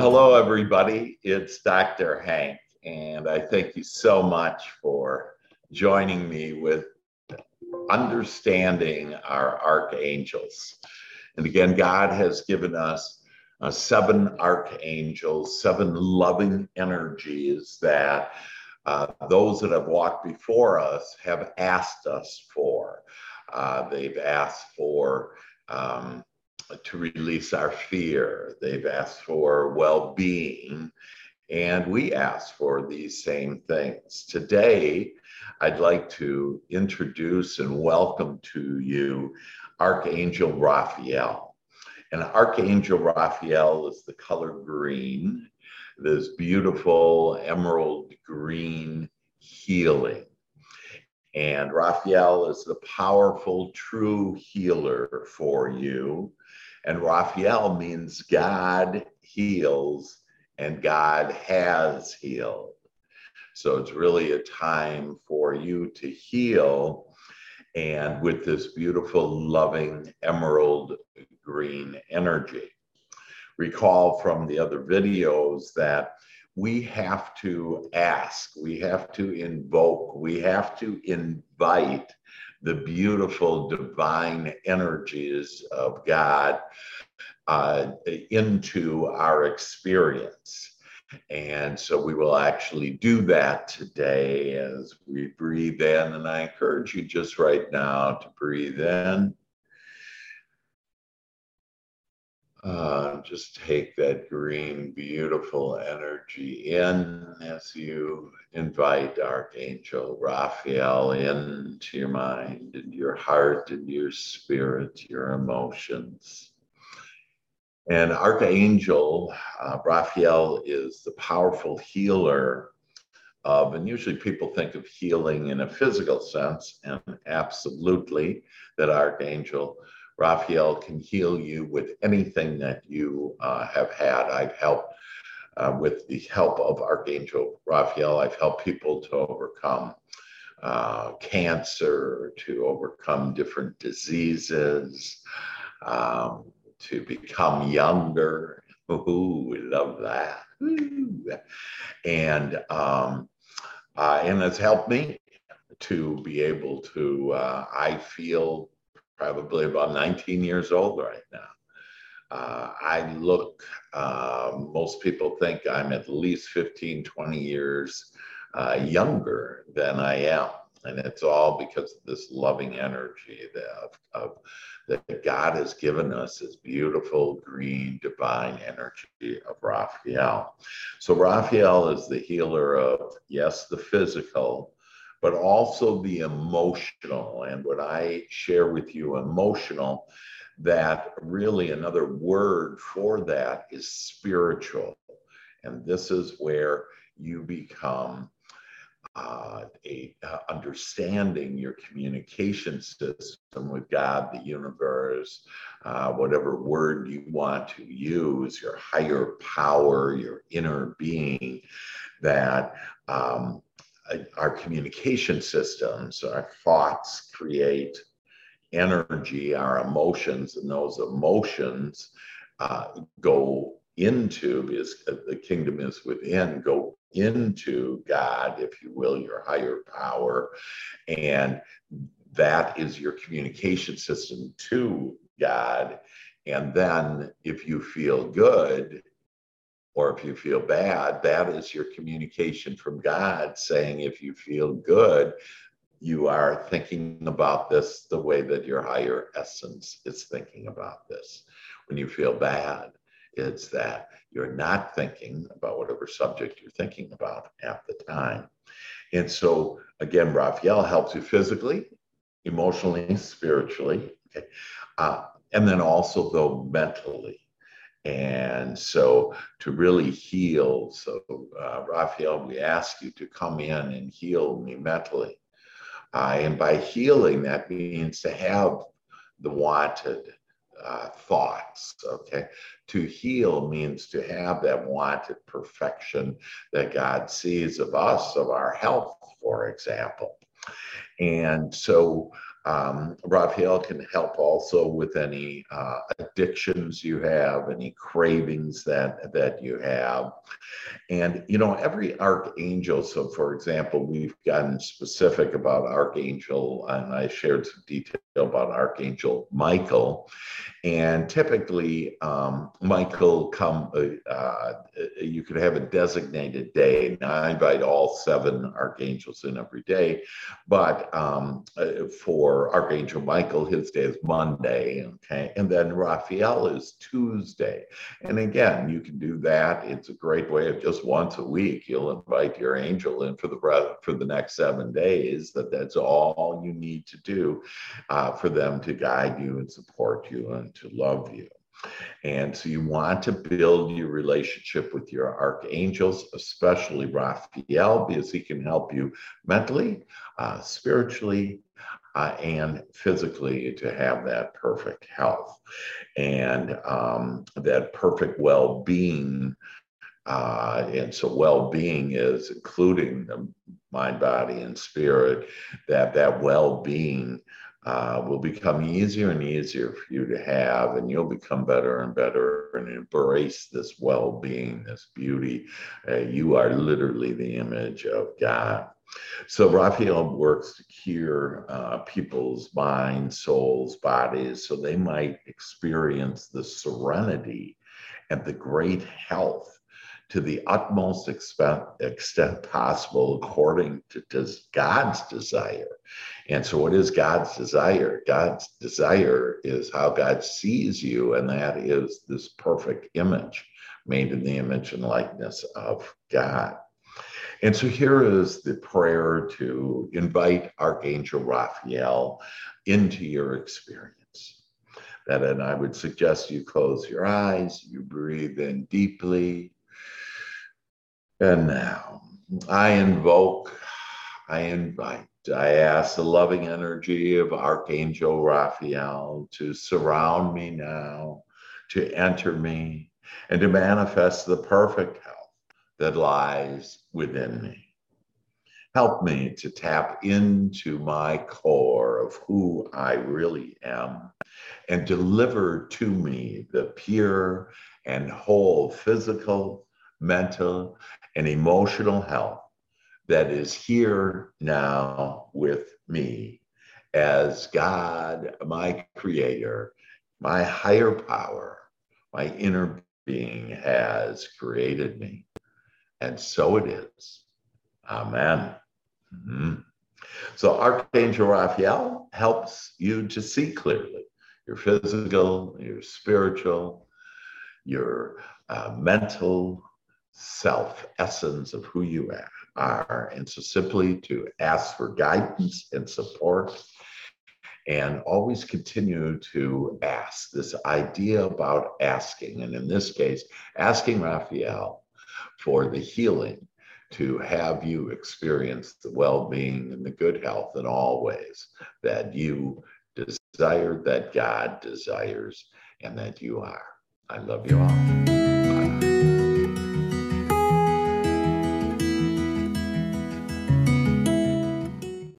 Hello, everybody. It's Dr. Hank, and I thank you so much for joining me with understanding our archangels. And again, God has given us seven archangels, seven loving energies that those that have walked before us have asked us for. They've asked for to release our fear. They've asked for well-being, and we ask for these same things. Today, I'd like to introduce and welcome to you Archangel Raphael. And Archangel Raphael is the color green, this beautiful emerald green healing. And Raphael is the powerful, true healer for you. And Raphael means God heals and God has healed. So it's really a time for you to heal, and with this beautiful, loving emerald green energy. Recall from the other videos that we have to ask, we have to invoke, we have to invite the beautiful divine energies of God into our experience. And so we will actually do that today as we breathe in. And I encourage you just right now to breathe in. Just take that green, beautiful energy in as you invite Archangel Raphael into your mind and your heart and your spirit, your emotions. And Archangel Raphael is the powerful healer of, and usually people think of healing in a physical sense, and absolutely that Archangel Raphael can heal you with anything that you have had. I've helped with the help of Archangel Raphael. I've helped people to overcome cancer, to overcome different diseases, to become younger. Ooh, we love that. Ooh. And it's helped me to be able to, I feel probably about 19 years old right now. I look, most people think I'm at least 15, 20 years younger than I am. And it's all because of this loving energy that God has given us, this beautiful, green, divine energy of Raphael. So Raphael is the healer of, yes, the physical, but also the emotional. And when I share with you emotional, that really another word for that is spiritual. And this is where you become understanding your communication system with God, the universe, whatever word you want to use, your higher power, your inner being, that our communication systems, our thoughts create energy, our emotions, and those emotions go into, because the kingdom is within, go into God, if you will, your higher power. And that is your communication system to God. And then if you feel good, or if you feel bad, that is your communication from God saying, if you feel good, you are thinking about this the way that your higher essence is thinking about this. When you feel bad, it's that you're not thinking about whatever subject you're thinking about at the time. And so, again, Raphael helps you physically, emotionally, spiritually, okay? And then also, though, mentally. And so to really heal, so Raphael, we ask you to come in and heal me mentally. And by healing, that means to have the wanted thoughts, okay? To heal means to have that wanted perfection that God sees of us, of our health, for example. And so Raphael can help also with any addictions you have, any cravings that you have. And, you know, every archangel, so for example, we've gotten specific about Archangel, and I shared some detail about Archangel Michael. And typically, Michael you could have a designated day. Now, I invite all seven archangels in every day, but for Archangel Michael, his day is Monday, okay? And then Raphael is Tuesday. And again, you can do that. It's a great way of just once a week, you'll invite your angel in for the next 7 days. That's all you need to do for them to guide you and support you and to love you. And so you want to build your relationship with your archangels, especially Raphael, because he can help you mentally, spiritually, and physically to have that perfect health and that perfect well-being. And so well-being is including the mind, body, and spirit, that well-being will become easier and easier for you to have, and you'll become better and better and embrace this well-being, this beauty. You are literally the image of God. So Raphael works to cure people's minds, souls, bodies, so they might experience the serenity and the great health to the utmost extent possible according to God's desire. And so what is God's desire? God's desire is how God sees you, and that is this perfect image made in the image and likeness of God. And so here is the prayer to invite Archangel Raphael into your experience. And I would suggest you close your eyes, you breathe in deeply. And now I invoke, I invite, I ask the loving energy of Archangel Raphael to surround me now, to enter me, and to manifest the perfect health that lies within me. Help me to tap into my core of who I really am and deliver to me the pure and whole physical, mental, and emotional health that is here now with me as God, my creator, my higher power, my inner being has created me. And so it is. Amen. Mm-hmm. So Archangel Raphael helps you to see clearly your physical, your spiritual, your mental self-essence of who you are. And so simply to ask for guidance and support, and always continue to ask this idea about asking. And in this case, asking Raphael for the healing to have you experience the well-being and the good health in all ways that you desire, that God desires, and that you are. I love you all. Bye.